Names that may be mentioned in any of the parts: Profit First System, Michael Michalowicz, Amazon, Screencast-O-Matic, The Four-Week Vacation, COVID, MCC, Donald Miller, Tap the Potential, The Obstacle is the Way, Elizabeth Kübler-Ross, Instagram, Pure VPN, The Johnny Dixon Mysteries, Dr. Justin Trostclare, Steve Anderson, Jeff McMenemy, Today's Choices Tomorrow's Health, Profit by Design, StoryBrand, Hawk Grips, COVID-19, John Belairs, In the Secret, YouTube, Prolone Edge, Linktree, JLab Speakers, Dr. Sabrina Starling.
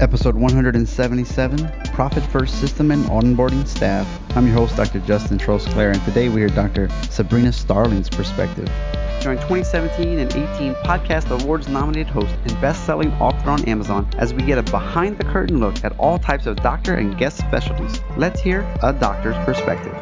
Episode 177, Profit First System and Onboarding Staff. I'm your host, Dr. Justin Trostclare, and today we hear Dr. Sabrina Starling's perspective. During 2017 and 18 Podcast Awards nominated host and best-selling author on Amazon, as we get a behind-the-curtain look at all types of doctor and guest specialties. Let's hear a doctor's perspective.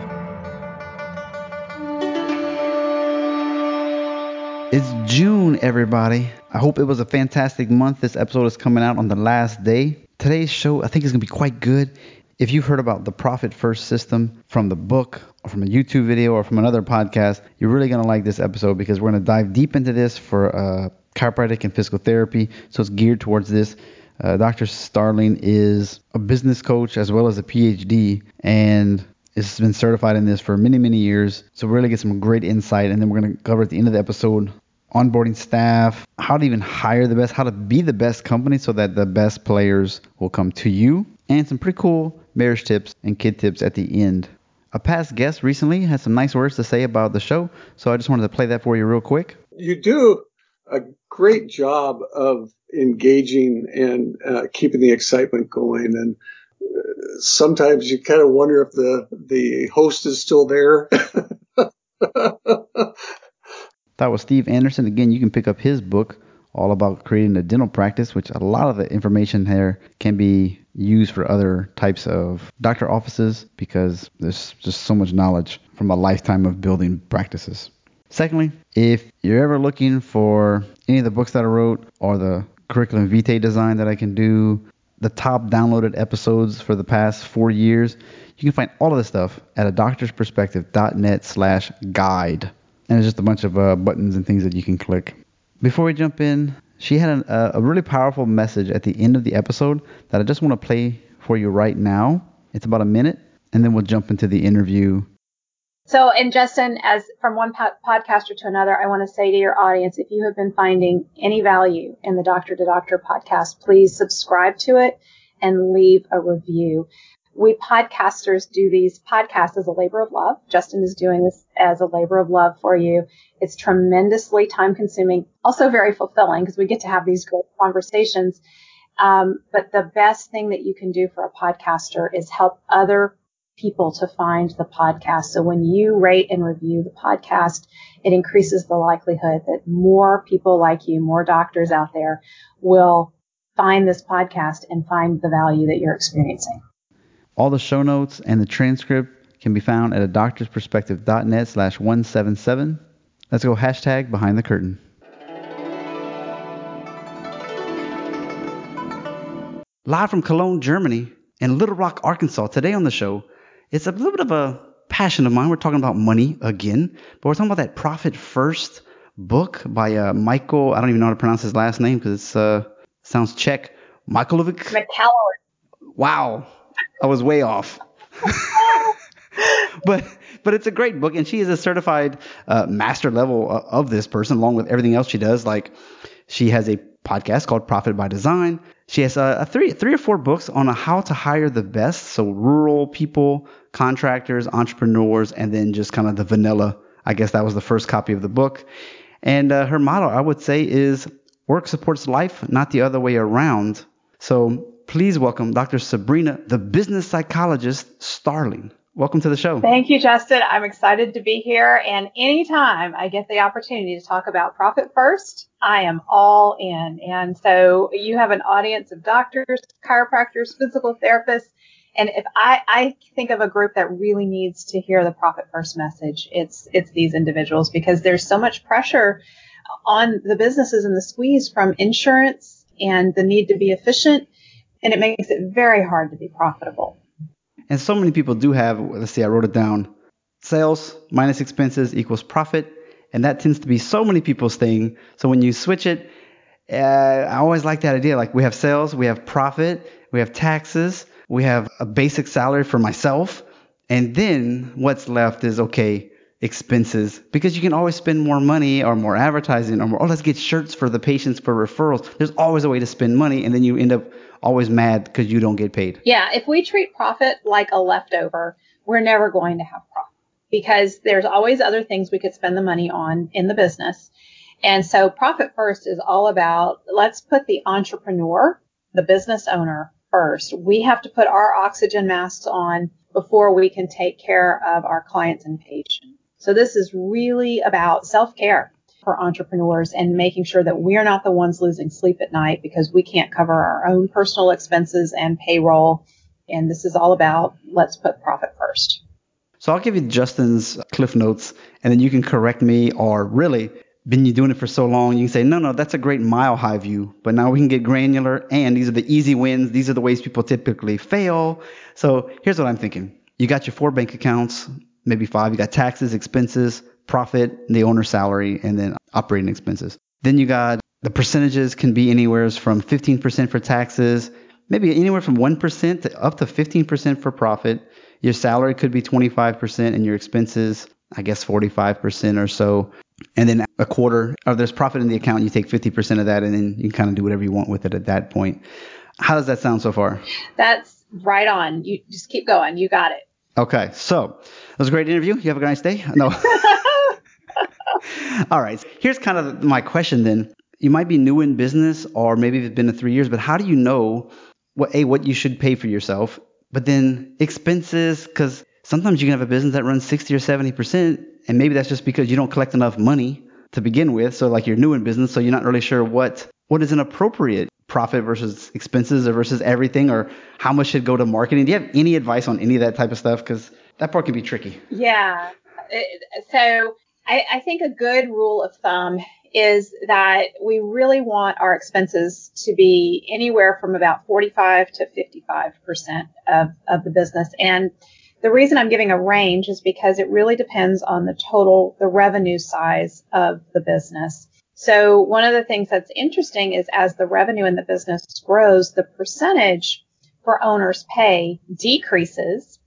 It's June, everybody. I hope it was a fantastic month. This episode is coming out on the last day. Today's show, I think, is going to be quite good. If you've heard about the Profit First System from the book or from a YouTube video or from another podcast, you're really going to like this episode because we're going to dive deep into this for chiropractic and physical therapy. So it's geared towards this. Dr. Starling is a business coach as well as a PhD, and it's been certified in this for many, many years. So we're really get some great insight, and then we're going to cover at the end of the episode onboarding staff, how to even hire the best, how to be the best company so that the best players will come to you, and some pretty cool marriage tips and kid tips at the end. A past guest recently had some nice words to say about the show, so I just wanted to play that for you real quick. You do a great job of engaging and keeping the excitement going, and sometimes you kind of wonder if the host is still there. That was Steve Anderson. Again, you can pick up his book all about creating a dental practice, which a lot of the information there can be used for other types of doctor offices because there's just so much knowledge from a lifetime of building practices. Secondly, if you're ever looking for any of the books that I wrote or the curriculum vitae design that I can do, the top downloaded episodes for the past 4 years, you can find all of this stuff at adoctorsperspective.net/guide. And it's just a bunch of buttons and things that you can click. Before we jump in, she had a really powerful message at the end of the episode that I just want to play for you right now. It's about a minute, and then we'll jump into the interview. So, and Justin, as from one podcaster to another, I want to say to your audience, if you have been finding any value in the Doctor to Doctor podcast, please subscribe to it and leave a review. We podcasters do these podcasts as a labor of love. Justin is doing this as a labor of love for you. It's tremendously time consuming, also very fulfilling because we get to have these great conversations. But the best thing that you can do for a podcaster is help other people to find the podcast. So when you rate and review the podcast, it increases the likelihood that more people like you, more doctors out there will find this podcast and find the value that you're experiencing. All the show notes and the transcript can be found at adoctorsperspective.net/177. Let's go hashtag behind the curtain. Live from Cologne, Germany and Little Rock, Arkansas. Today on the show, it's a little bit of a passion of mine. We're talking about money again, but we're talking about that Profit First book by Michael. I don't even know how to pronounce his last name because it sounds Czech. Michalowicz. Wow. I was way off, but it's a great book, and she is a certified master level of this person, along with everything else she does. Like, she has a podcast called Profit by Design. She has three or four books on how to hire the best, so rural people, contractors, entrepreneurs, and then just kind of the vanilla. I guess that was the first copy of the book, and her motto, I would say, is work supports life, not the other way around. So please welcome Dr. Sabrina, the business psychologist, Starling. Welcome to the show. Thank you, Justin. I'm excited to be here. And anytime I get the opportunity to talk about Profit First, I am all in. And so you have an audience of doctors, chiropractors, physical therapists. And if I think of a group that really needs to hear the Profit First message, it's these individuals, because there's so much pressure on the businesses and the squeeze from insurance and the need to be efficient. And it makes it very hard to be profitable. And so many people do have, let's see, I wrote it down, sales minus expenses equals profit. And that tends to be so many people's thing. So when you switch it, I always like that idea. Like, we have sales, we have profit, we have taxes, we have a basic salary for myself. And then what's left is, okay, expenses, because you can always spend more money or more advertising or more, oh, let's get shirts for the patients for referrals. There's always a way to spend money, and then you end up always mad because you don't get paid. Yeah, if we treat profit like a leftover, we're never going to have profit, because there's always other things we could spend the money on in the business. And so Profit First is all about, let's put the entrepreneur the business owner first. We have to put our oxygen masks on before we can take care of our clients and patients. So this is really about self-care for entrepreneurs and making sure that we're not the ones losing sleep at night because we can't cover our own personal expenses and payroll. And this is all about let's put profit first. So I'll give you Justin's cliff notes and then you can correct me, or really, been you doing it for so long, you can say, no, that's a great mile high view. But now we can get granular and these are the easy wins. These are the ways people typically fail. So here's what I'm thinking. You got your 4 bank accounts, maybe 5. You got taxes, expenses, profit, the owner's salary, and then operating expenses. Then you got the percentages can be anywhere from 15% for taxes, maybe anywhere from 1% to up to 15% for profit. Your salary could be 25% and your expenses, I guess, 45% or so. And then a quarter, or there's profit in the account, you take 50% of that and then you can kind of do whatever you want with it at that point. How does that sound so far? That's right on. You just keep going. You got it. Okay. So that was a great interview. You have a nice day. No. All right. Here's kind of my question then. You might be new in business or maybe it's been 3 years, but how do you know what you should pay for yourself, but then expenses? Because sometimes you can have a business that runs 60 or 70%, and maybe that's just because you don't collect enough money to begin with. So like you're new in business, so you're not really sure what is an appropriate profit versus expenses or versus everything, or how much should go to marketing. Do you have any advice on any of that type of stuff? Because that part can be tricky. Yeah. So I think a good rule of thumb is that we really want our expenses to be anywhere from about 45 to 55% of the business. And the reason I'm giving a range is because it really depends on the revenue size of the business. So one of the things that's interesting is as the revenue in the business grows, the percentage for owner's pay decreases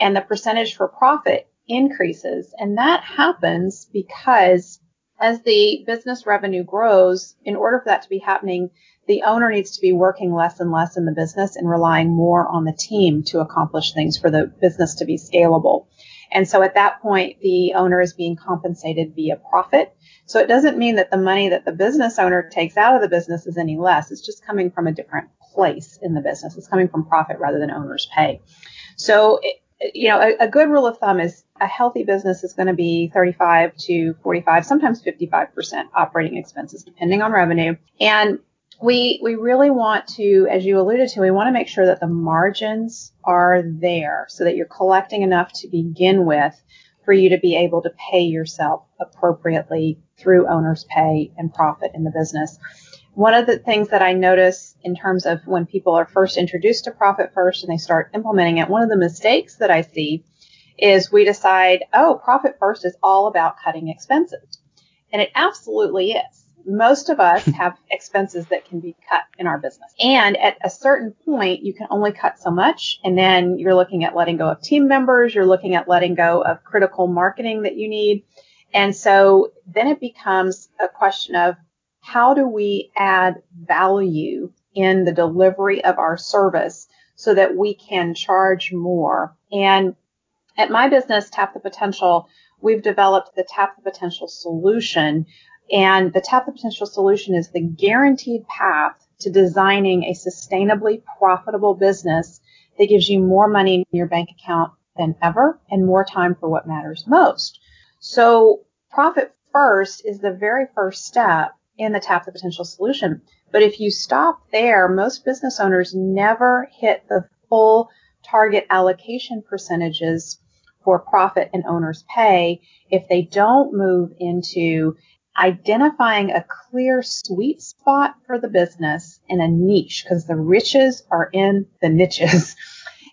and the percentage for profit increases. And that happens because as the business revenue grows, in order for that to be happening, the owner needs to be working less and less in the business and relying more on the team to accomplish things for the business to be scalable. And so at that point, the owner is being compensated via profit. So it doesn't mean that the money that the business owner takes out of the business is any less. It's just coming from a different place in the business. It's coming from profit rather than owner's pay. So a good rule of thumb is a healthy business is going to be 35 to 45, sometimes 55% operating expenses, depending on revenue. And we really want to, as you alluded to, we want to make sure that the margins are there so that you're collecting enough to begin with for you to be able to pay yourself appropriately through owner's pay and profit in the business. One of the things that I notice in terms of when people are first introduced to Profit First and they start implementing it, one of the mistakes that I see is we decide, Profit First is all about cutting expenses. And it absolutely is. Most of us have expenses that can be cut in our business. And at a certain point, you can only cut so much. And then you're looking at letting go of team members. You're looking at letting go of critical marketing that you need. And so then it becomes a question of, how do we add value in the delivery of our service so that we can charge more? And at my business, Tap the Potential, we've developed the Tap the Potential solution. And the Tap the Potential solution is the guaranteed path to designing a sustainably profitable business that gives you more money in your bank account than ever and more time for what matters most. So Profit First is the very first step in the Tap the Potential solution. But if you stop there, most business owners never hit the full target allocation percentages for profit and owner's pay if they don't move into identifying a clear sweet spot for the business and a niche, because the riches are in the niches.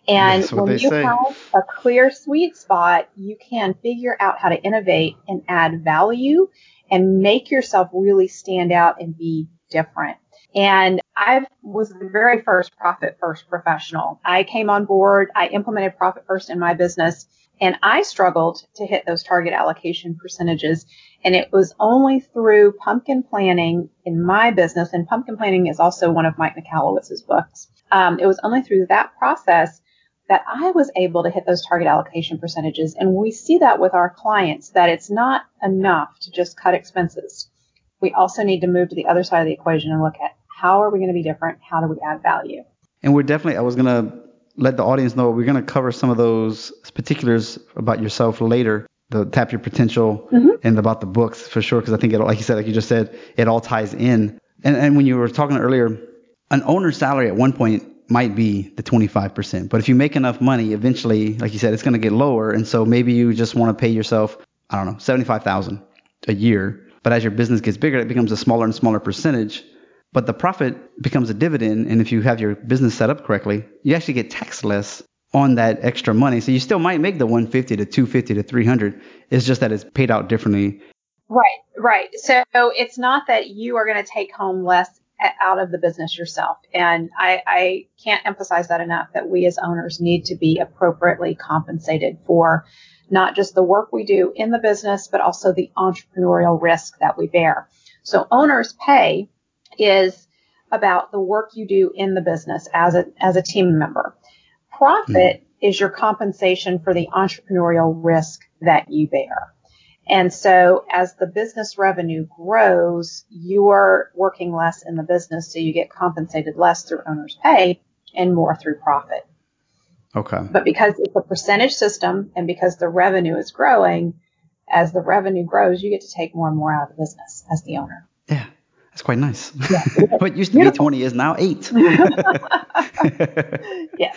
And when you have a clear sweet spot, you can figure out how to innovate and add value and make yourself really stand out and be different. And I was the very first Profit First professional. I came on board, I implemented Profit First in my business, and I struggled to hit those target allocation percentages. And it was only through pumpkin planning in my business, and pumpkin planning is also one of Mike Michalowicz's books. It was only through that process that I was able to hit those target allocation percentages. And we see that with our clients, that it's not enough to just cut expenses. We also need to move to the other side of the equation and look at How are we going to be different? How do we add value? And we're definitely, I was going to let the audience know, we're going to cover some of those particulars about yourself later, the Tap Your Potential and about the books for sure. Because I think, like you just said, it all ties in. And when you were talking earlier, an owner's salary at one point might be the 25%. But if you make enough money, eventually, like you said, it's going to get lower. And so maybe you just want to pay yourself, I don't know, $75,000 a year. But as your business gets bigger, it becomes a smaller and smaller percentage. But the profit becomes a dividend. And if you have your business set up correctly, you actually get taxed less on that extra money. So you still might make the $150 to $250 to $300. It's just that it's paid out differently. Right. So it's not that you are going to take home less out of the business yourself. And I can't emphasize that enough, that we as owners need to be appropriately compensated for not just the work we do in the business, but also the entrepreneurial risk that we bear. So owner's pay is about the work you do in the business as a team member. Profit is your compensation for the entrepreneurial risk that you bear. And so as the business revenue grows, you're working less in the business, so you get compensated less through owner's pay and more through profit. Okay. But because it's a percentage system and because the revenue is growing, as the revenue grows, you get to take more and more out of the business as the owner. Yeah. That's quite nice. Yeah. What used to be 20 is now 8. Yeah.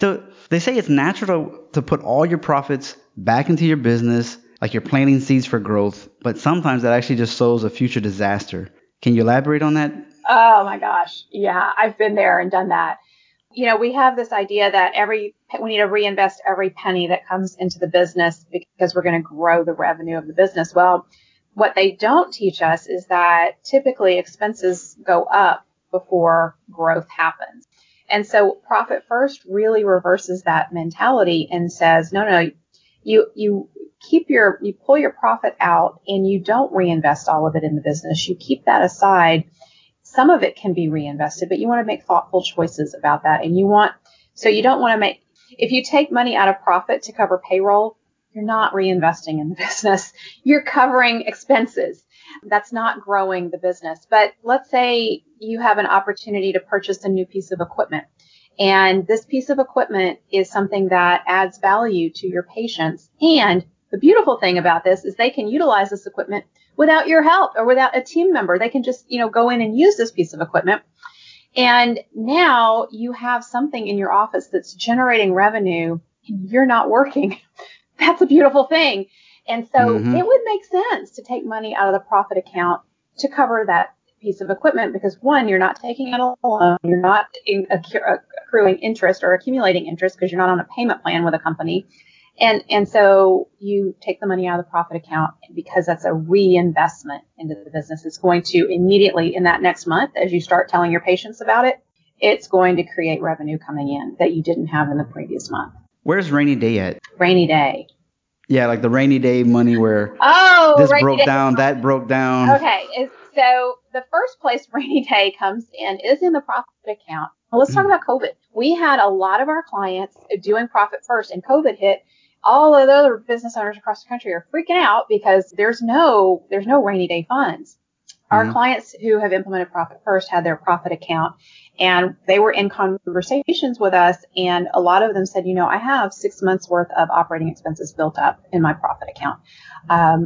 So they say it's natural to put all your profits back into your business, like you're planting seeds for growth, but sometimes that actually just sows a future disaster. Can you elaborate on that? Oh my gosh. Yeah, I've been there and done that. You know, we have this idea that we need to reinvest every penny that comes into the business because we're going to grow the revenue of the business. Well, what they don't teach us is that typically expenses go up before growth happens. And so Profit First really reverses that mentality and says, no, you pull your profit out and you don't reinvest all of it in the business. You keep that aside. Some of it can be reinvested, but you want to make thoughtful choices about that. And you don't want to if you take money out of profit to cover payroll, you're not reinvesting in the business. You're covering expenses. That's not growing the business. But let's say you have an opportunity to purchase a new piece of equipment. And this piece of equipment is something that adds value to your patients. And the beautiful thing about this is they can utilize this equipment without your help or without a team member. They can just, go in and use this piece of equipment. And now you have something in your office that's generating revenue and you're not working. That's a beautiful thing. And so it would make sense to take money out of the profit account to cover that piece of equipment because, one, you're not taking out a loan, you're not accruing interest or accumulating interest because you're not on a payment plan with a company. And so you take the money out of the profit account because that's a reinvestment into the business. It's going to immediately in that next month, as you start telling your patients about it, it's going to create revenue coming in that you didn't have in the previous month. Where's rainy day at? Rainy day. Yeah, like the rainy day money where this broke down, that broke down. Okay, so the first place rainy day comes in is in the profit account. Well, let's talk about COVID. We had a lot of our clients doing Profit First, and COVID hit. All of the other business owners across the country are freaking out because there's no rainy day funds. Our clients who have implemented Profit First had their profit account, and they were in conversations with us, and a lot of them said, I have 6 months worth of operating expenses built up in my profit account,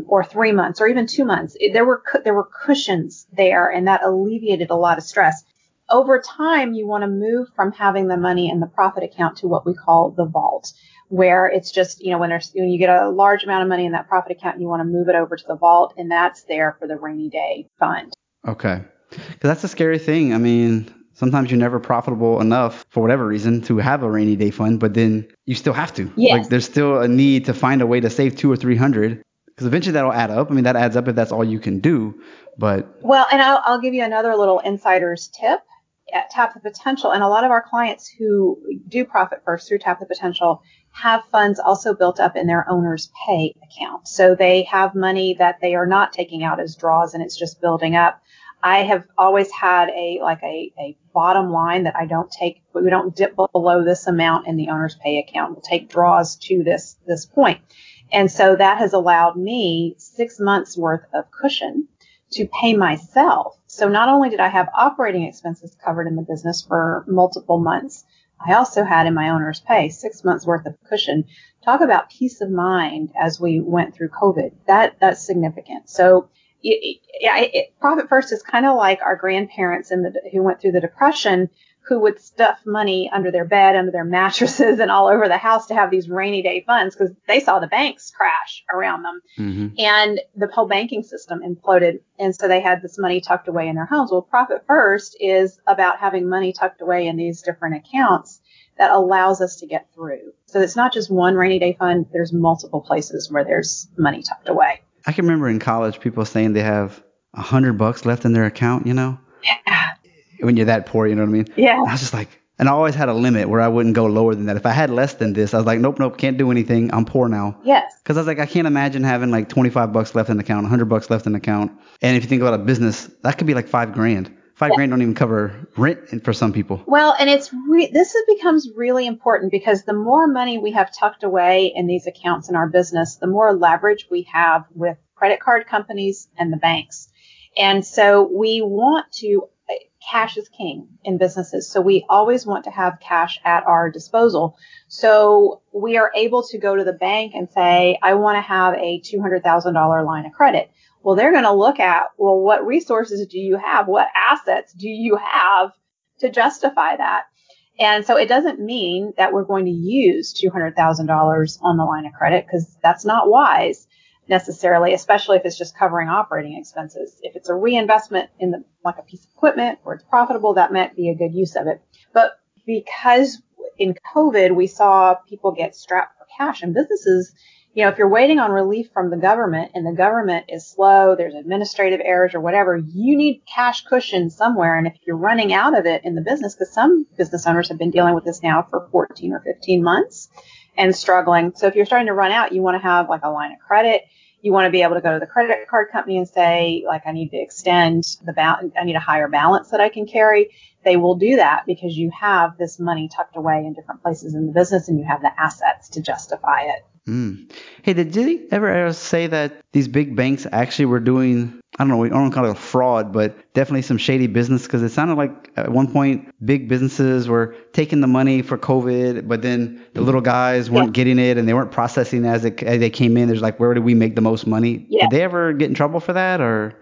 or 3 months, or even 2 months. There were cushions there, and that alleviated a lot of stress. Over time, you want to move from having the money in the profit account to what we call the vault, where it's just, when you get a large amount of money in that profit account, and you want to move it over to the vault, and that's there for the rainy day fund. Okay. Because that's a scary thing. I mean, sometimes you're never profitable enough for whatever reason to have a rainy day fund, but then you still have to. Yes. Like there's still a need to find a way to save 200 or 300. Because eventually that'll add up. I mean, that adds up if that's all you can do. But well, and I'll give you another little insider's tip. At Tap the Potential, and a lot of our clients who do Profit First through Tap the Potential have funds also built up in their owner's pay account. So they have money that they are not taking out as draws, and it's just building up. I have always had a bottom line that we don't dip below this amount in the owner's pay account. We'll take draws to this point. And so that has allowed me 6 months worth of cushion to pay myself. So not only did I have operating expenses covered in the business for multiple months, I also had in my owner's pay 6 months worth of cushion. Talk about peace of mind as we went through COVID. That's significant. So Profit First is kind of like our grandparents who went through the Depression, who would stuff money under their bed, under their mattresses, and all over the house to have these rainy day funds because they saw the banks crash around them. Mm-hmm. And the whole banking system imploded. And so they had this money tucked away in their homes. Well, Profit First is about having money tucked away in these different accounts that allows us to get through. So it's not just one rainy day fund. There's multiple places where there's money tucked away. I can remember in college people saying they have $100 left in their account, you know? Yeah. When you're that poor, you know what I mean? Yeah. And I was just like, and I always had a limit where I wouldn't go lower than that. If I had less than this, I was like, nope, can't do anything. I'm poor now. Yes. Because I was like, I can't imagine having like $25 left in the account, $100 left in the account. And if you think about a business, that could be like $5,000. $5,000 don't even cover rent for some people. Well, and this becomes really important because the more money we have tucked away in these accounts in our business, the more leverage we have with credit card companies and the banks. And so we want to cash is king in businesses. So we always want to have cash at our disposal. So we are able to go to the bank and say, I want to have a $200,000 line of credit. Well, they're going to look at, well, what resources do you have? What assets do you have to justify that? And so it doesn't mean that we're going to use $200,000 on the line of credit because that's not wise necessarily, especially if it's just covering operating expenses. If it's a reinvestment in like a piece of equipment or it's profitable, that might be a good use of it. But because in COVID, we saw people get strapped for cash and businesses, you know, if you're waiting on relief from the government and the government is slow, there's administrative errors or whatever, you need cash cushion somewhere. And if you're running out of it in the business, because some business owners have been dealing with this now for 14 or 15 months and struggling. So if you're starting to run out, you want to have like a line of credit. You want to be able to go to the credit card company and say, like, I need to extend the balance. I need a higher balance that I can carry. They will do that because you have this money tucked away in different places in the business and you have the assets to justify it. Mm. Hey, did you ever say that these big banks actually were doing, I don't know, we don't call it fraud, but definitely some shady business? Because it sounded like at one point big businesses were taking the money for COVID, but then the little guys weren't getting it and they weren't processing as they came in. There's like, where do we make the most money? Yeah. Did they ever get in trouble for that? Or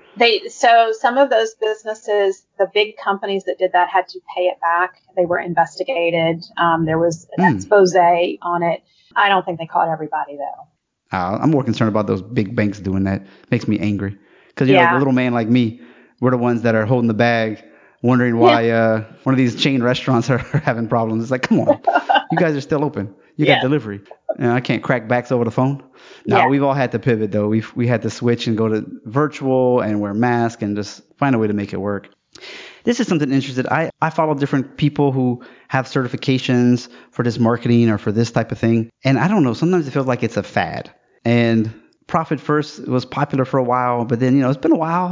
So some of those businesses, the big companies that did that had to pay it back. They were investigated. There was an expose on it. I don't think they caught everybody, though. I'm more concerned about those big banks doing that. Makes me angry. Because, you know, the little man like me, we're the ones that are holding the bag, wondering why one of these chain restaurants are having problems. It's like, come on. You guys are still open. You got delivery. I can't crack backs over the phone. We've all had to pivot, though. We had to switch and go to virtual and wear masks and just find a way to make it work. This is something interesting. I follow different people who have certifications for this marketing or for this type of thing. And I don't know, sometimes it feels like it's a fad. And Profit First was popular for a while, but then, you know, it's been a while.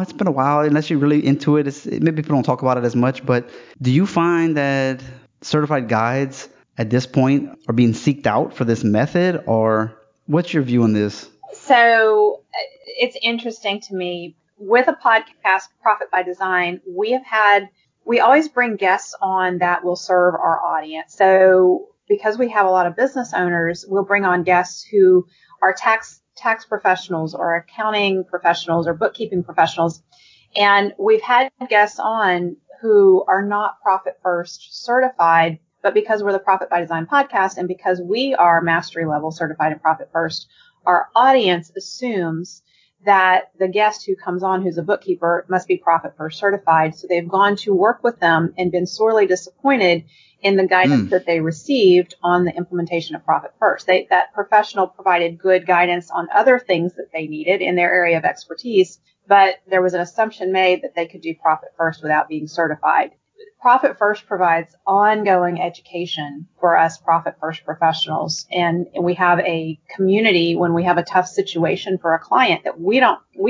Unless you're really into it, maybe people don't talk about it as much. But do you find that certified guides at this point are being seeked out for this method? Or what's your view on this? So it's interesting to me. With a podcast, Profit by Design, we always bring guests on that will serve our audience. So because we have a lot of business owners, we'll bring on guests who are tax professionals or accounting professionals or bookkeeping professionals. And we've had guests on who are not Profit First certified, but because we're the Profit by Design podcast and because we are mastery level certified in Profit First, our audience assumes that the guest who comes on who's a bookkeeper must be Profit First certified. So they've gone to work with them and been sorely disappointed in the guidance that they received on the implementation of Profit First. That professional provided good guidance on other things that they needed in their area of expertise, but there was an assumption made that they could do Profit First without being certified. Profit First provides ongoing education for us Profit First professionals. And we have a community when we have a tough situation for a client that we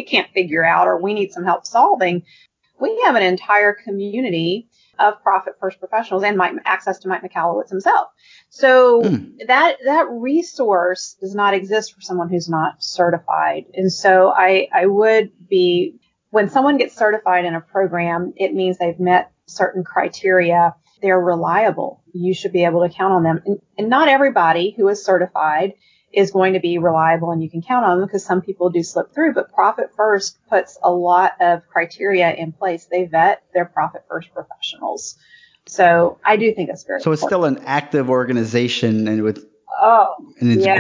can't figure out or we need some help solving. We have an entire community of Profit First professionals and access to Mike Michalowicz himself. So that resource does not exist for someone who's not certified. And so I would be When someone gets certified in a program, it means they've met certain criteria. They're reliable. You should be able to count on them. And not everybody who is certified is going to be reliable and you can count on them because some people do slip through. But Profit First puts a lot of criteria in place. They vet their Profit First professionals. So I do think that's very important. So it's still an active organization and it's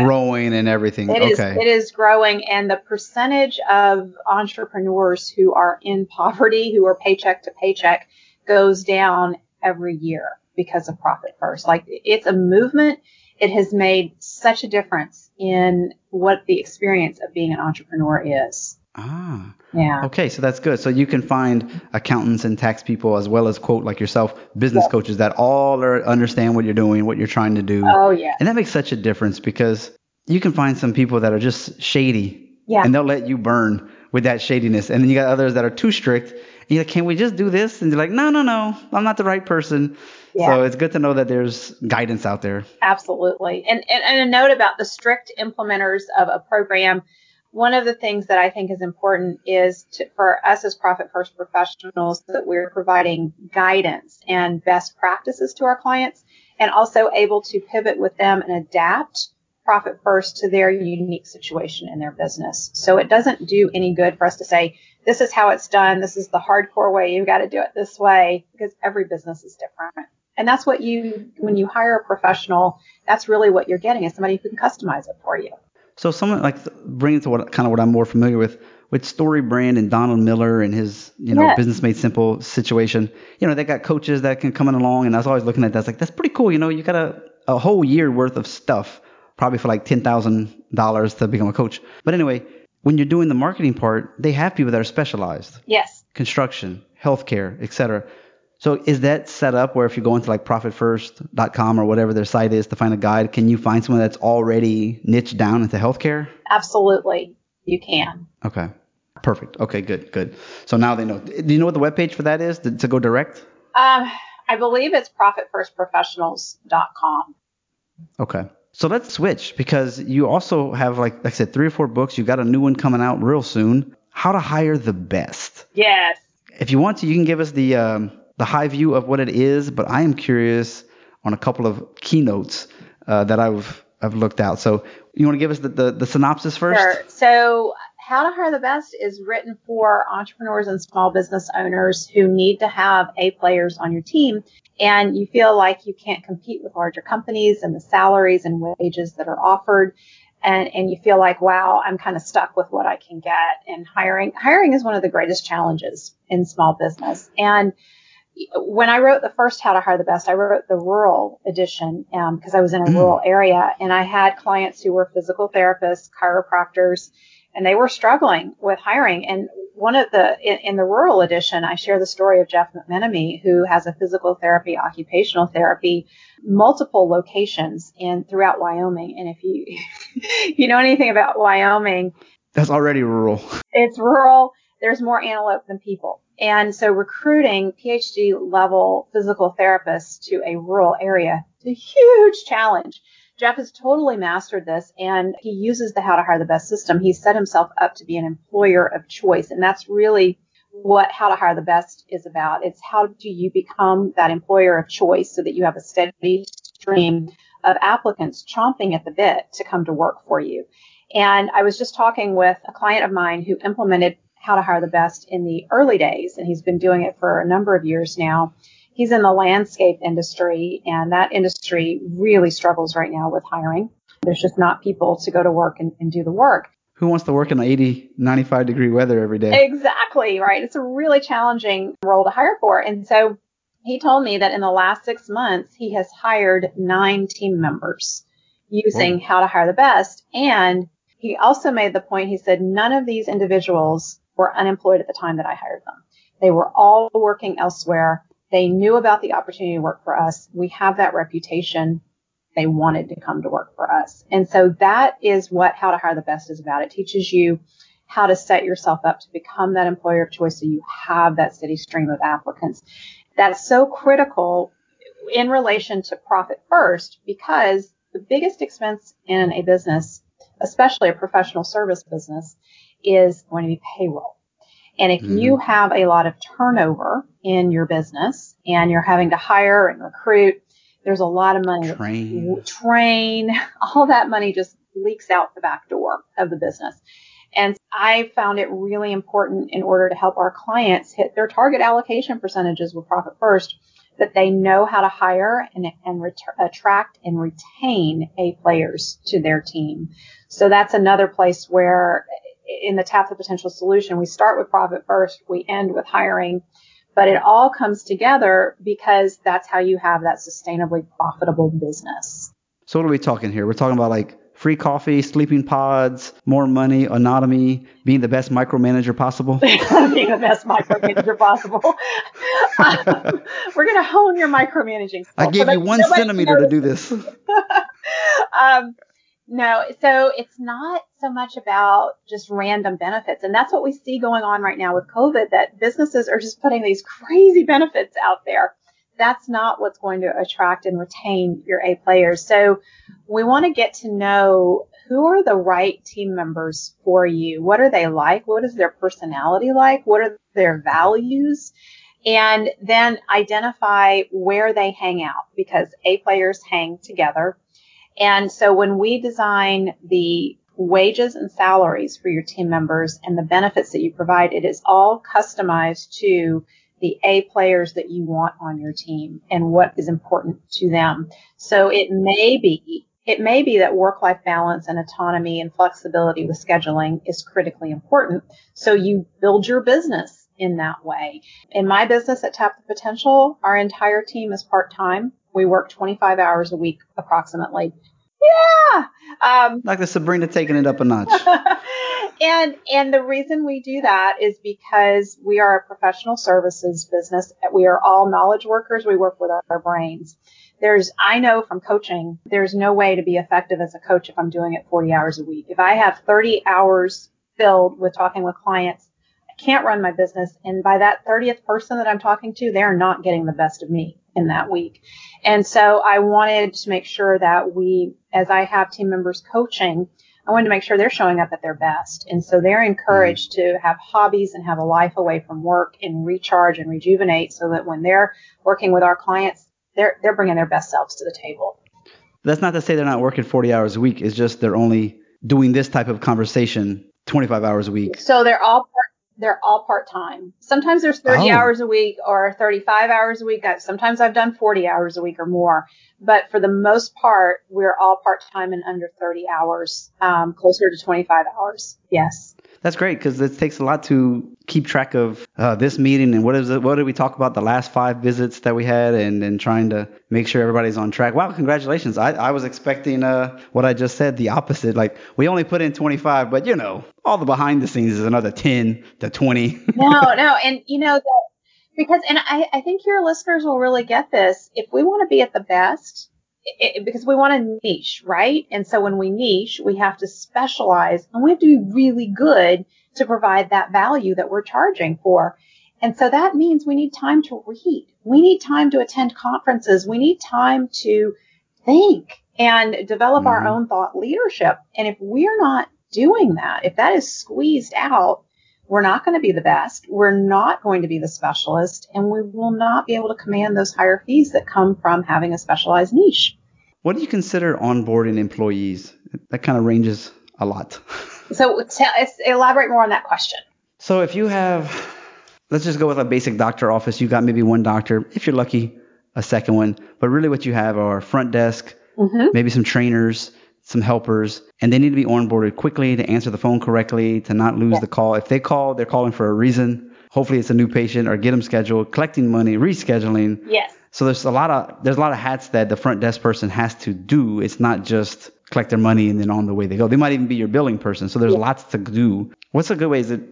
growing and everything. It is growing. And the percentage of entrepreneurs who are in poverty, who are paycheck to paycheck, goes down every year because of Profit First. Like, it's a movement. It has made such a difference in what the experience of being an entrepreneur is. Ah, yeah. Okay, so that's good. So you can find accountants and tax people as well as, quote, like yourself, business coaches that all understand what you're doing, what you're trying to do. Oh, yeah. And that makes such a difference because you can find some people that are just shady. Yeah. And they'll let you burn with that shadiness. And then you got others that are too strict. And you're like, can we just do this? And they're like, no, I'm not the right person. Yeah. So it's good to know that there's guidance out there. Absolutely. And a note about the strict implementers of a program. One of the things that I think is important is for us as Profit First professionals that we're providing guidance and best practices to our clients and also able to pivot with them and adapt Profit First to their unique situation in their business. So it doesn't do any good for us to say, this is how it's done. This is the hardcore way. You've got to do it this way because every business is different. And that's what when you hire a professional, that's really what you're getting is somebody who can customize it for you. So someone like bringing to what I'm more familiar with StoryBrand and Donald Miller and his, Business Made Simple situation, they got coaches that can come in along. And I was always looking at that. It's like, that's pretty cool. You got a whole year worth of stuff, probably for like $10,000 to become a coach. But anyway, when you're doing the marketing part, they have people that are specialized. Yes. Construction, healthcare, et cetera. So is that set up where if you go into like profitfirst.com or whatever their site is to find a guide, can you find someone that's already niched down into healthcare? Absolutely. You can. Okay. Perfect. Okay, good. So now they know. Do you know what the webpage for that is to go direct? I believe it's profitfirstprofessionals.com. Okay. So let's switch because you also have, like I said, 3 or 4 books. You've got a new one coming out real soon. How to Hire the Best. Yes. If you want to, you can give us the high view of what it is, but I am curious on a couple of keynotes that I've looked out. So you want to give us the synopsis first? Sure. So How to Hire the Best is written for entrepreneurs and small business owners who need to have A players on your team, and you feel like you can't compete with larger companies and the salaries and wages that are offered. And you feel like, wow, I'm kind of stuck with what I can get. And hiring is one of the greatest challenges in small business. And when I wrote the first How to Hire the Best, I wrote the rural edition because I was in a rural area and I had clients who were physical therapists, chiropractors, and they were struggling with hiring. And one of the in the rural edition, I share the story of Jeff McMenemy, who has a physical therapy, occupational therapy, multiple locations throughout Wyoming. And if you know anything about Wyoming, that's already rural. It's rural. There's more antelope than people. And so recruiting PhD level physical therapists to a rural area is a huge challenge. Jeff has totally mastered this, and he uses the How to Hire the Best system. He's set himself up to be an employer of choice, and that's really what How to Hire the Best is about. It's how do you become that employer of choice so that you have a steady stream of applicants chomping at the bit to come to work for you. And I was just talking with a client of mine who implemented How to Hire the Best in the early days, and he's been doing it for a number of years now. He's in the landscape industry, and that industry really struggles right now with hiring. There's just not people to go to work and do the work. Who wants to work in 80, 95 degree weather every day? Exactly, right. It's a really challenging role to hire for. And so he told me that in the last 6 months, he has hired 9 team members using How to Hire the Best. And he also made the point, he said, none of these individuals were unemployed at the time that I hired them. They were all working elsewhere. They knew about the opportunity to work for us. We have that reputation. They wanted to come to work for us. And so that is what How to Hire the Best is about. It teaches you how to set yourself up to become that employer of choice so you have that steady stream of applicants. That's so critical in relation to Profit First because the biggest expense in a business, especially a professional service business, is going to be payroll. And if you have a lot of turnover in your business and you're having to hire and recruit, there's a lot of money. Train, all that money just leaks out the back door of the business. And I found it really important in order to help our clients hit their target allocation percentages with Profit First, that they know how to hire and attract and retain A players to their team. So that's another place where in the Tap the Potential solution, we start with Profit First, we end with hiring, but it all comes together because that's how you have that sustainably profitable business. So what are we talking here? We're talking about like free coffee, sleeping pods, more money, anatomy, being the best micromanager possible. Being the best micromanager possible. We're going to hone your micromanaging skills. I gave you one centimeter to do this. No, so it's not so much about just random benefits. And that's what we see going on right now with COVID, that businesses are just putting these crazy benefits out there. That's not what's going to attract and retain your A players. So we want to get to know who are the right team members for you. What are they like? What is their personality like? What are their values? And then identify where they hang out, because A players hang together. And so when we design the wages and salaries for your team members and the benefits that you provide, it is all customized to the A players that you want on your team and what is important to them. So it may be that work-life balance and autonomy and flexibility with scheduling is critically important. So you build your business in that way. In my business at Tap the Potential, our entire team is part-time. We work 25 hours a week approximately. Yeah. Like the Sabrina taking it up a notch. And the reason we do that is because we are a professional services business. We are all knowledge workers. We work with our brains. I know from coaching, there's no way to be effective as a coach if I'm doing it 40 hours a week. If I have 30 hours filled with talking with clients, I can't run my business. And by that 30th person that I'm talking to, they're not getting the best of me in that week. And so I wanted to make sure that as I have team members coaching, I wanted to make sure they're showing up at their best. And so they're encouraged to have hobbies and have a life away from work and recharge and rejuvenate so that when they're working with our clients, they're bringing their best selves to the table. That's not to say they're not working 40 hours a week. It's just they're only doing this type of conversation 25 hours a week. So they're all part-time. Sometimes there's 30 hours a week or 35 hours a week. Sometimes I've done 40 hours a week or more. But for the most part, we're all part-time and under 30 hours, closer to 25 hours. Yes. That's great, because it takes a lot to keep track of this meeting and what did we talk about the last 5 visits that we had, and trying to make sure everybody's on track. Wow, congratulations. I was expecting what I just said, the opposite. Like, we only put in 25, but, all the behind the scenes is another 10 to 20. No. And, I think your listeners will really get this. If we want to be at the best, because we want to niche, right? And so when we niche, we have to specialize and we have to be really good to provide that value that we're charging for. And so that means we need time to read. We need time to attend conferences. We need time to think and develop our own thought leadership. And if we're not doing that, if that is squeezed out, we're not going to be the best. We're not going to be the specialist, and we will not be able to command those higher fees that come from having a specialized niche. What do you consider onboarding employees? That kind of ranges a lot. So elaborate more on that question. So if you have, let's just go with a basic doctor office. You got maybe one doctor, if you're lucky, a second one. But really what you have are front desk, maybe some trainers, some helpers, and they need to be onboarded quickly to answer the phone correctly, to not lose the call. If they call, they're calling for a reason. Hopefully it's a new patient, or get them scheduled, collecting money, rescheduling. Yes. So there's a lot of hats that the front desk person has to do. It's not just collect their money and then on the way they go. They might even be your billing person. So there's lots to do. What's a good way? Is it,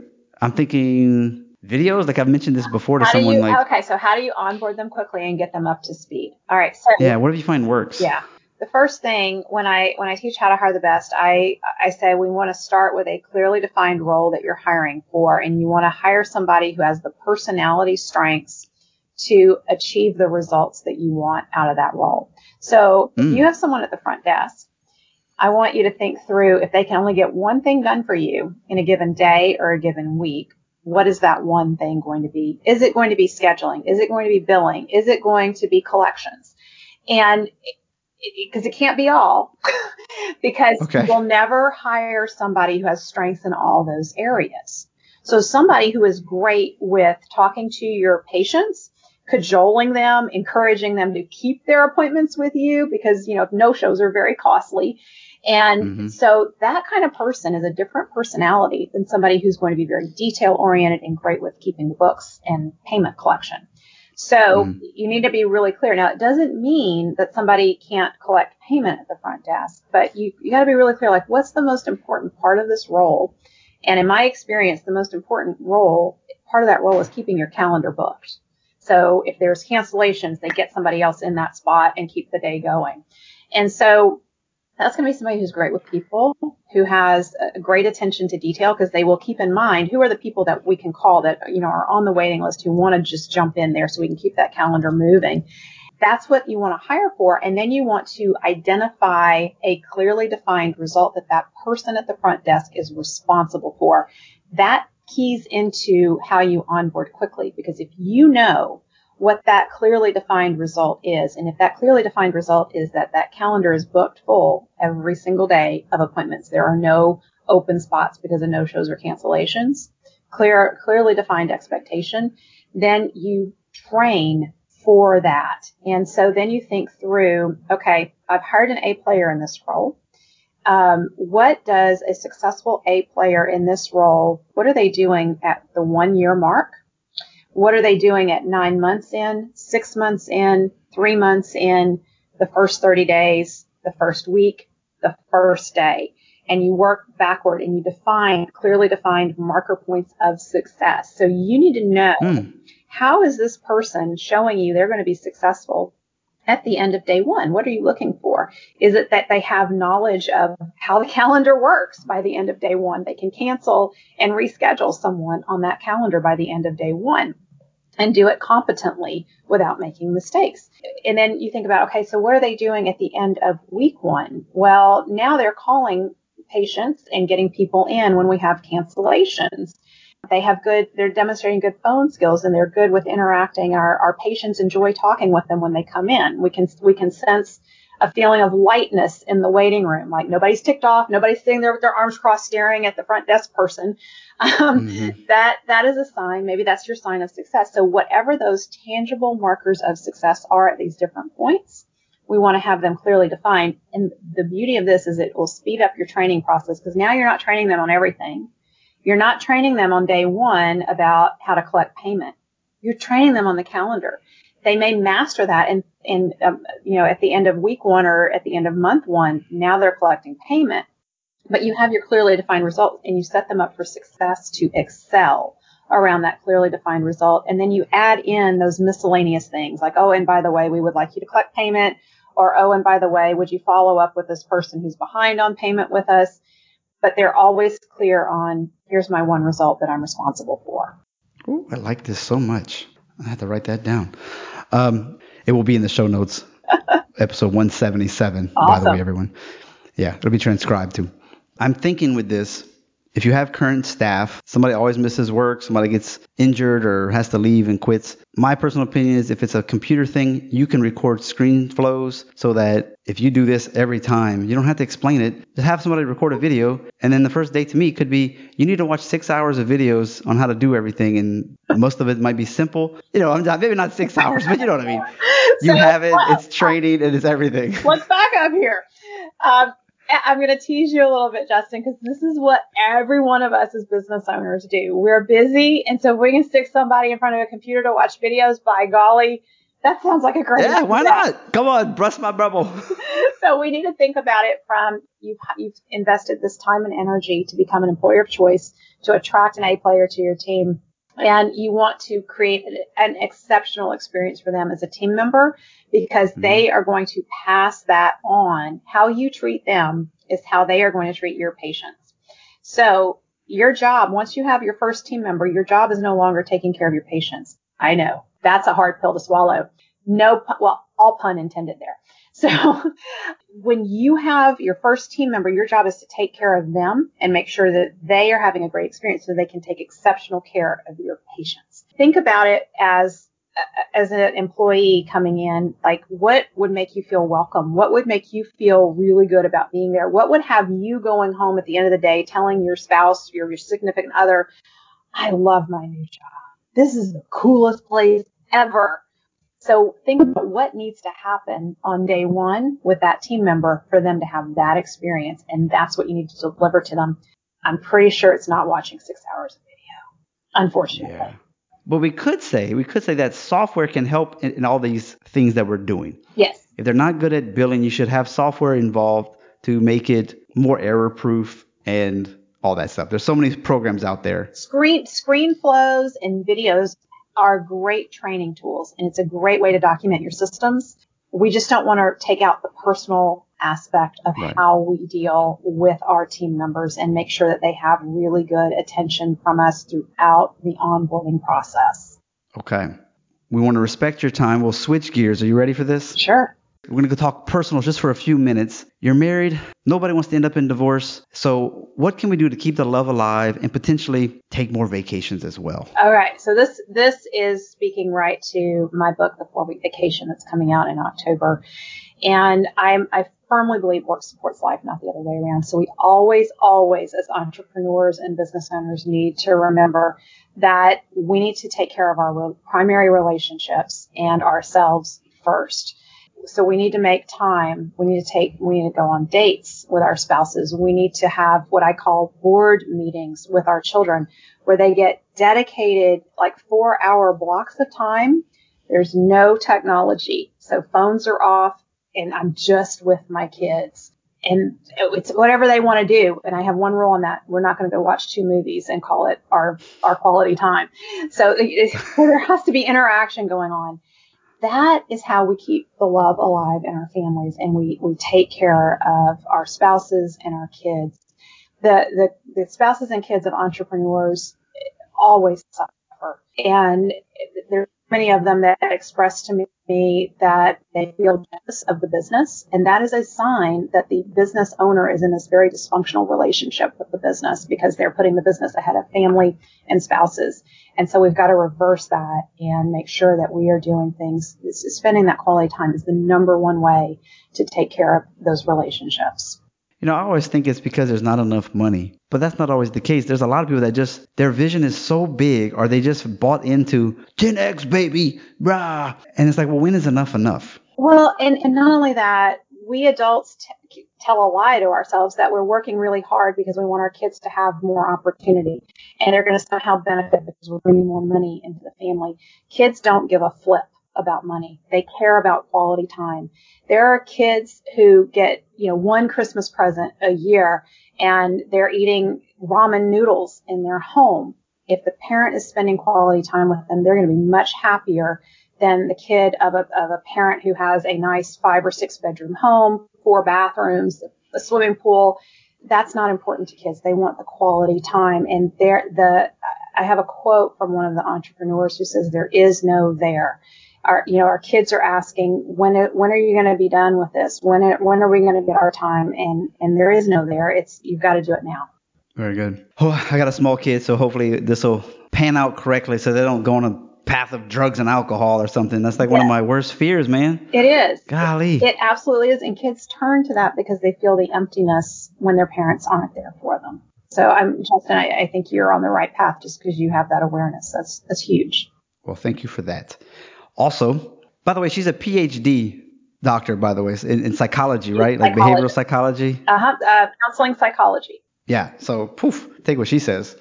I'm thinking videos, like I've mentioned this before to someone. Okay, so how do you onboard them quickly and get them up to speed? All right. So whatever you find works. Yeah. The first thing when I teach how to hire the best, I say we want to start with a clearly defined role that you're hiring for, and you want to hire somebody who has the personality strengths to achieve the results that you want out of that role. So if you have someone at the front desk, I want you to think through if they can only get one thing done for you in a given day or a given week, what is that one thing going to be? Is it going to be scheduling? Is it going to be billing? Is it going to be collections? And because it can't be all, because we'll never hire somebody who has strengths in all those areas. So somebody who is great with talking to your patients, cajoling them, encouraging them to keep their appointments with you, because, you know, no-shows are very costly. And so that kind of person is a different personality than somebody who's going to be very detail-oriented and great with keeping the books and payment collection. So you need to be really clear. Now, it doesn't mean that somebody can't collect payment at the front desk, but you got to be really clear, like, what's the most important part of this role? And in my experience, the most important role, part of that role, is keeping your calendar booked. So if there's cancellations, they get somebody else in that spot and keep the day going. And so that's going to be somebody who's great with people, who has a great attention to detail, because they will keep in mind who are the people that we can call that, you know, are on the waiting list, who want to just jump in there so we can keep that calendar moving. That's what you want to hire for. And then you want to identify a clearly defined result that that person at the front desk is responsible for. That keys into how you onboard quickly, because if you know what that clearly defined result is, and if that clearly defined result is that that calendar is booked full every single day of appointments, there are no open spots because of no-shows or cancellations, clearly defined expectation, then you train for that. And so then you think through, okay, I've hired an A player in this role. What does a successful A player in this role, what are they doing at the 1 year mark? What are they doing at 9 months in, 6 months in, 3 months in, the first 30 days, the first week, the first day? And you work backward and you define clearly defined marker points of success. So you need to know how is this person showing you they're going to be successful at the end of day one? What are you looking for? Is it that they have knowledge of how the calendar works by the end of day one? They can cancel and reschedule someone on that calendar by the end of day one and do it competently without making mistakes. And then you think about, okay, so what are they doing at the end of week one? Well, now they're calling patients and getting people in when we have cancellations. They have they're demonstrating good phone skills, and they're good with interacting. Our patients enjoy talking with them when they come in. We can sense a feeling of lightness in the waiting room. Like, nobody's ticked off. Nobody's sitting there with their arms crossed staring at the front desk person. That is a sign. Maybe that's your sign of success. So whatever those tangible markers of success are at these different points, we want to have them clearly defined. And the beauty of this is it will speed up your training process, because now you're not training them on everything. You're not training them on day one about how to collect payment. You're training them on the calendar. They may master that, and at the end of week one or at the end of month one, now they're collecting payment. But you have your clearly defined results, and you set them up for success to excel around that clearly defined result. And then you add in those miscellaneous things like, oh, and by the way, we would like you to collect payment, or, oh, and by the way, would you follow up with this person who's behind on payment with us? But they're always clear on, here's my one result that I'm responsible for. Ooh, I like this so much. I had to write that down. It will be in the show notes, episode 177, awesome. By the way, everyone. Yeah, it'll be transcribed too. I'm thinking with this, if you have current staff, somebody always misses work, somebody gets injured or has to leave and quits. My personal opinion is, if it's a computer thing, you can record screen flows so that if you do this every time, you don't have to explain it. Just have somebody record a video, and then the first day to me could be, you need to watch 6 hours of videos on how to do everything, and most of it might be simple. You know, maybe not 6 hours, but you know what I mean. You have it, it's training, and it's everything. Let's back up here. I'm going to tease you a little bit, Justin, because this is what every one of us as business owners do. We're busy, and so if we can stick somebody in front of a computer to watch videos, by golly, that sounds like a great idea. Yeah, why not? Come on, bust my bubble. So we need to think about it from, you've invested this time and energy to become an employer of choice, to attract an A player to your team, and you want to create an exceptional experience for them as a team member, because they are going to pass that on. How you treat them is how they are going to treat your patients. So your job, once you have your first team member, your job is no longer taking care of your patients. I know. That's a hard pill to swallow. No, well, all pun intended there. So when you have your first team member, your job is to take care of them and make sure that they are having a great experience so they can take exceptional care of your patients. Think about it as an employee coming in, like what would make you feel welcome? What would make you feel really good about being there? What would have you going home at the end of the day telling your spouse, your significant other, I love my new job. This is the coolest place ever. So think about what needs to happen on day one with that team member for them to have that experience. And that's what you need to deliver to them. I'm pretty sure it's not watching 6 hours of video, unfortunately. Yeah. But we could say that software can help in all these things that we're doing. Yes. If they're not good at billing, you should have software involved to make it more error-proof and all that stuff. There's so many programs out there. Screen flows and videos are great training tools, and it's a great way to document your systems. We just don't want to take out the personal aspect of how we deal with our team members and make sure that they have really good attention from us throughout the onboarding process. Okay. We want to respect your time. We'll switch gears. Are you ready for this? Sure. We're going to go talk personal just for a few minutes. You're married. Nobody wants to end up in divorce. So what can we do to keep the love alive and potentially take more vacations as well? All right. So this is speaking right to my book, The Four-Week Vacation, that's coming out in October. And I firmly believe work supports life, not the other way around. So we always, as entrepreneurs and business owners, need to remember that we need to take care of our primary relationships and ourselves first. So we need to make time. We need to go on dates with our spouses. We need to have what I call board meetings with our children, where they get dedicated like 4-hour blocks of time. There's no technology. So phones are off and I'm just with my kids and it's whatever they want to do. And I have one rule on that. We're not going to go watch 2 movies and call it our quality time. So there has to be interaction going on. That is how we keep the love alive in our families, and we take care of our spouses and our kids. The spouses and kids of entrepreneurs always suffer, and there are many of them that express to me that they feel jealous of the business, and that is a sign that the business owner is in this very dysfunctional relationship with the business because they're putting the business ahead of family and spouses. And so we've got to reverse that and make sure that we are doing things. Spending that quality time is the number one way to take care of those relationships. You know, I always think it's because there's not enough money, but that's not always the case. There's a lot of people that just, their vision is so big, or they just bought into Gen X, baby, rah. And it's like, well, when is enough? Well, and not only that, we adults tell a lie to ourselves that we're working really hard because we want our kids to have more opportunity and they're going to somehow benefit because we're bringing more money into the family. Kids don't give a flip about money. They care about quality time. There are kids who get, one Christmas present a year and they're eating ramen noodles in their home. If the parent is spending quality time with them, they're going to be much happier than the kid of a parent who has a nice 5 or 6 bedroom home, 4 bathrooms, a swimming pool. That's not important to kids. They want the quality time. And I have a quote from one of the entrepreneurs who says, there is no there. Our kids are asking, when are you going to be done with this? When are we going to get our time? And there is no there. You've got to do it now. Very good. Oh, I got a small kid, so hopefully this will pan out correctly so they don't go on a path of drugs and alcohol or something. That's like one of my worst fears, man. It is. Golly. It absolutely is. And kids turn to that because they feel the emptiness when their parents aren't there for them. So Justin, I think you're on the right path just because you have that awareness. That's huge. Well, thank you for that. Also, by the way, she's a PhD doctor, in psychology, right? Like behavioral psychology? Uh-huh. Counseling psychology. Yeah. So poof, take what she says.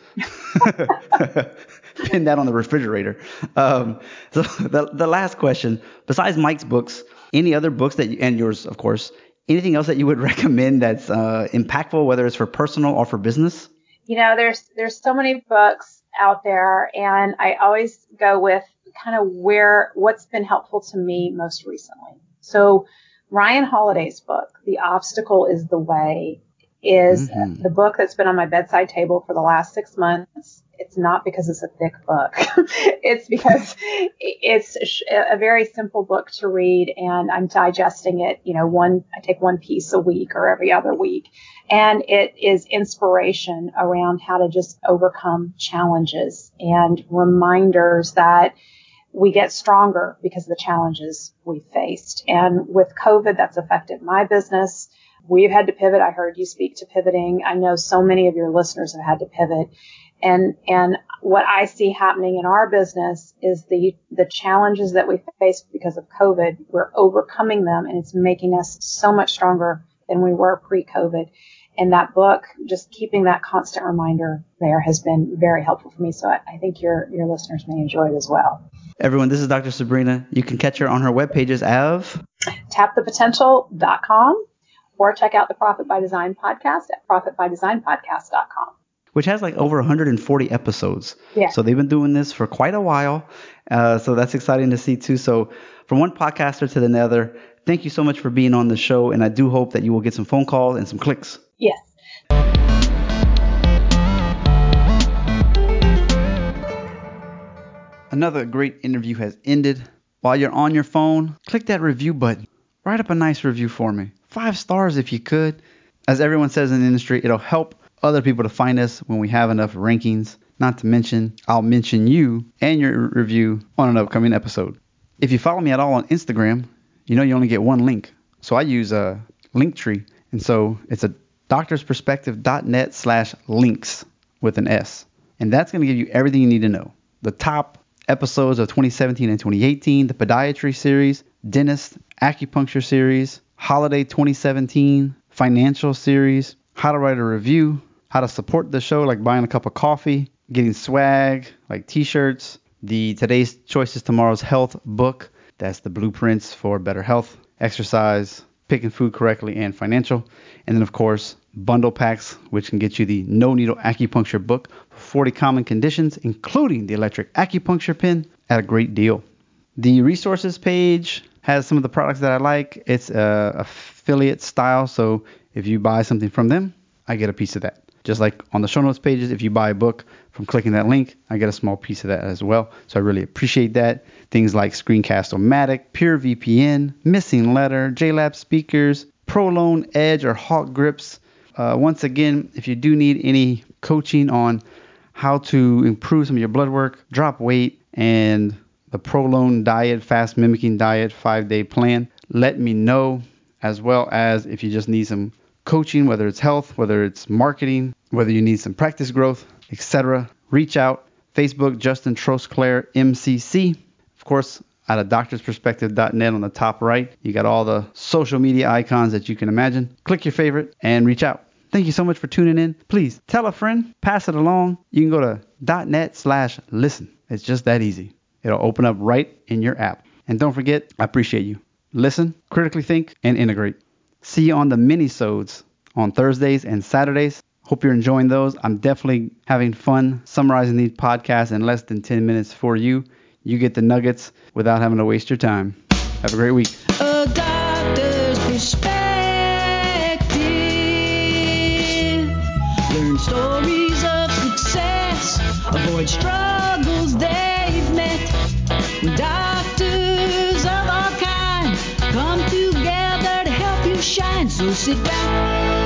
Pin that on the refrigerator. So the last question, besides Mike's books, any other books and yours, of course, anything else that you would recommend that's impactful, whether it's for personal or for business? There's so many books out there, and I always go with kind of what's been helpful to me most recently. So Ryan Holiday's book, The Obstacle is the Way, is the book that's been on my bedside table for the last 6 months. it's not because it's a thick book. It's because it's a very simple book to read, and I'm digesting it. You know, I take one piece a week or every other week, and it is inspiration around how to just overcome challenges and reminders that we get stronger because of the challenges we faced. And with COVID, that's affected my business. We've had to pivot. I heard you speak to pivoting. I know so many of your listeners have had to pivot. And what I see happening in our business is the challenges that we faced because of COVID, we're overcoming them, and it's making us so much stronger than we were pre-COVID. And that book, just keeping that constant reminder there, has been very helpful for me. So I think your listeners may enjoy it as well. Everyone, this is Dr. Sabrina. You can catch her on her web pages of tapthepotential.com, or check out the Profit by Design podcast at profitbydesignpodcast.com. Which has like over 140 episodes. Yeah. So they've been doing this for quite a while. So that's exciting to see too. So from one podcaster to the other, thank you so much for being on the show. And I do hope that you will get some phone calls and some clicks. Yes. Another great interview has ended. While you're on your phone, click that review button. Write up a nice review for me. 5 stars if you could. As everyone says in the industry, it'll help other people to find us when we have enough rankings. Not to mention, I'll mention you and your review on an upcoming episode. If you follow me at all on Instagram, you know you only get one link. So I use a Linktree. And so it's a doctorsperspective.net/links with an S. And that's going to give you everything you need to know. The top episodes of 2017 and 2018, the podiatry series, dentist, acupuncture series, holiday 2017, financial series, how to write a review, how to support the show, like buying a cup of coffee, getting swag, like t-shirts, the Today's Choices Tomorrow's Health book. That's the blueprints for better health, exercise, picking food correctly, and financial. And then, of course, bundle packs, which can get you the No Needle Acupuncture book for 40 common conditions, including the electric acupuncture pin, at a great deal. The resources page has some of the products that I like. It's affiliate style, so if you buy something from them, I get a piece of that. Just like on the show notes pages, if you buy a book from clicking that link, I get a small piece of that as well. So I really appreciate that. Things like Screencast-O-Matic, Pure VPN, Missing Letter, JLab Speakers, Prolone Edge or Hawk Grips. Once again, if you do need any coaching on how to improve some of your blood work, drop weight, and the Prolone diet, fast mimicking diet, 5-day plan, let me know. As well as if you just need some coaching, whether it's health, whether it's marketing, whether you need some practice growth, etc., reach out. Facebook, Justin Trostclare, MCC. Of course, out of doctorsperspective.net on the top right, you got all the social media icons that you can imagine. Click your favorite and reach out. Thank you so much for tuning in. Please tell a friend, pass it along. You can go to .net/listen. It's just that easy. It'll open up right in your app. And don't forget, I appreciate you. Listen, critically think, and integrate. See you on the mini-sodes on Thursdays and Saturdays. Hope you're enjoying those. I'm definitely having fun summarizing these podcasts in less than 10 minutes for you. You get the nuggets without having to waste your time. Have a great week. A doctor's perspective. Learn stories of success. Avoid struggles they've met. When doctors of all kinds come together to help you shine. So sit back.